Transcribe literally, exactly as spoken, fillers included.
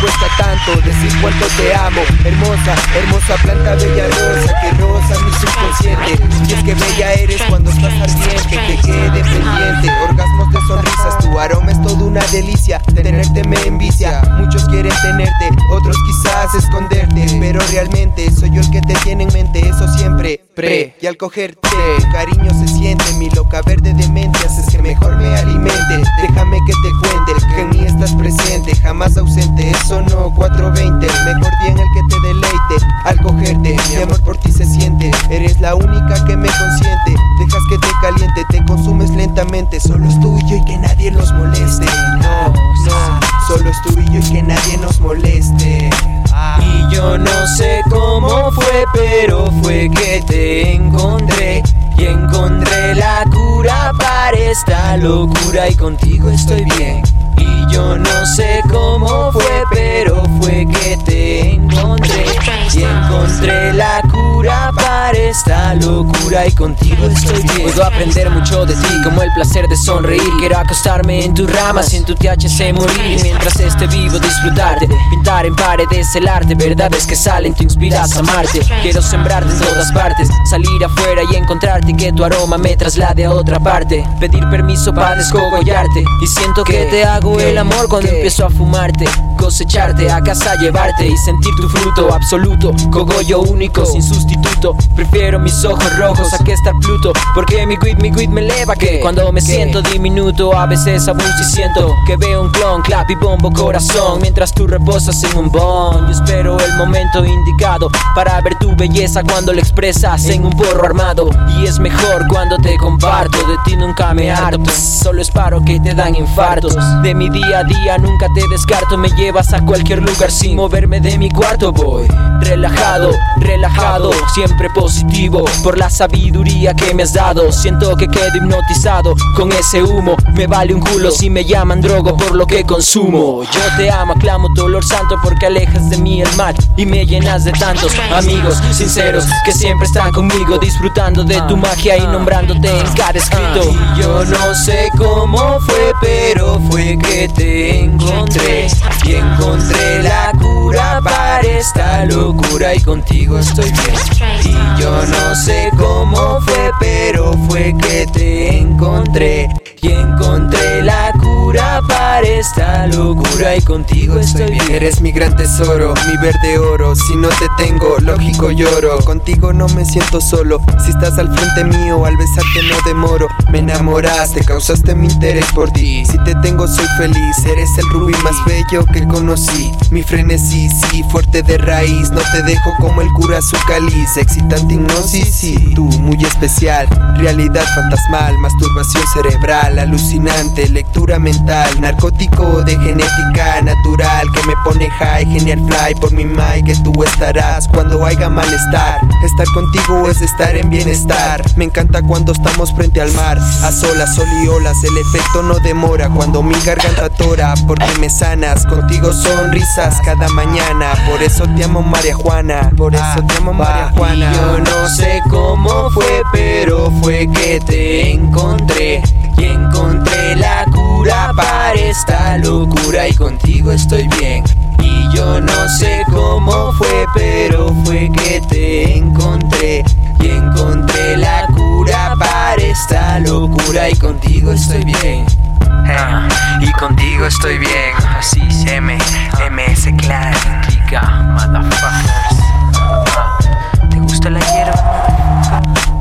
cuesta tanto decir cuánto te amo. Hermosa, hermosa planta bella rosa que rosa mi subconsciente. Y es que bella eres cuando estás ardiente, que quede pendiente. Orgasmos de sonrisas, tu aroma es toda una delicia. Tenerte me envicia, muchos quieren tenerte, otros quizás esconderte. Pero realmente soy yo el que te tiene en mente, eso siempre, pre. Y al cogerte, tu cariño se siente, mi loca verde de mente haces que mejor me alimente. Déjame que te cuente, que en mí estás presente, jamás ausente, eso no, cuatro veinte. Mejor día en el que te deleite, al cogerte, mi amor por ti se siente. Eres la única que me consiente, dejas que te caliente, te consumes lentamente. Solo es tú y yo y que nadie nos moleste. No, no, solo es tú y yo y que nadie nos moleste. Y yo no sé cómo fue, pero fue que te encontré y encontré la cura para esta locura y contigo estoy bien. Y yo no sé cómo fue, pero fue que te encontré y encontré la cura para esta locura y contigo estoy bien. Puedo aprender mucho de ti, como el placer de sonreír. Quiero acostarme en tus ramas, en tu T H C morir. Mientras esté vivo disfrutarte, pintar en paredes el arte. Verdades que salen, tú inspiras a amarte. Quiero sembrarte en todas partes, salir afuera y encontrarte, que tu aroma me traslade a otra parte. Pedir permiso para descogollarte y siento que te hago el amor cuando empiezo a fumarte, cosecharte, a casa llevarte y sentir tu fruto absoluto, cogollo único sin sustituto. Prefiero mis ojos rojos a que estar Pluto, porque mi quid, mi quid me eleva, que cuando me siento diminuto, a veces abuso y siento que veo un clon, clap y bombo corazón, mientras tú reposas en un bong. Yo espero el momento indicado para ver tu belleza cuando la expresas en un porro armado, y es mejor cuando te comparto, de ti nunca me harto, pues solo es paro que te dan infartos. De mi día a día nunca te descarto, me llevas a cualquier lugar sin moverme de mi cuarto. Voy relajado, relajado, siempre positivo, por la sabiduría que me has dado. Siento que quedo hipnotizado con ese humo, me vale un culo si me llaman drogo por lo que consumo. Yo te amo, aclamo tu olor santo, porque alejas de mí el mal y me llenas de tantos amigos sinceros que siempre están conmigo, disfrutando de tu magia y nombrándote en cada escrito. Y yo no sé cómo fue, pero fue que te encontré y encontré la cura para esta locura y contigo estoy bien. Y yo no sé cómo fue, pero fue que te encontré y encontré la cura para esta locura y contigo estoy bien. Eres mi gran tesoro, mi verde oro, si no te tengo, lógico lloro. Contigo no me siento solo, si estás al frente mío, al besarte no demoro. Me enamoraste, causaste mi interés por ti, si te tengo soy feliz, eres el rubí más bello que conocí. Mi frenesí, sí, fuerte de raíz, no te dejo como el cura su cáliz. Excitante hipnosis, sí, tú muy especial, realidad fantasmal, masturbación cerebral, alucinante, lectura mental, narcótico de genética natural, que me pone high, genial fly, por mi mind que tú estarás cuando haya malestar. Estar contigo es estar en bienestar, me encanta cuando estamos frente al mar, a solas, sol y olas, el efecto no demora, cuando mi garganta tora, porque me sanas, contigo sonrisas cada mañana, por eso te amo María Juana, por eso te amo María Juana. Y yo no sé cómo fue, pero fue que te encontré y encontré la cura para esta locura y contigo estoy bien. Y yo no sé cómo fue, pero fue que te encontré y encontré la cura para esta locura y contigo estoy bien. Ah, y contigo estoy bien. Así se me M S Clan Kika Motherfuckers. ¿Te gusta la hierba?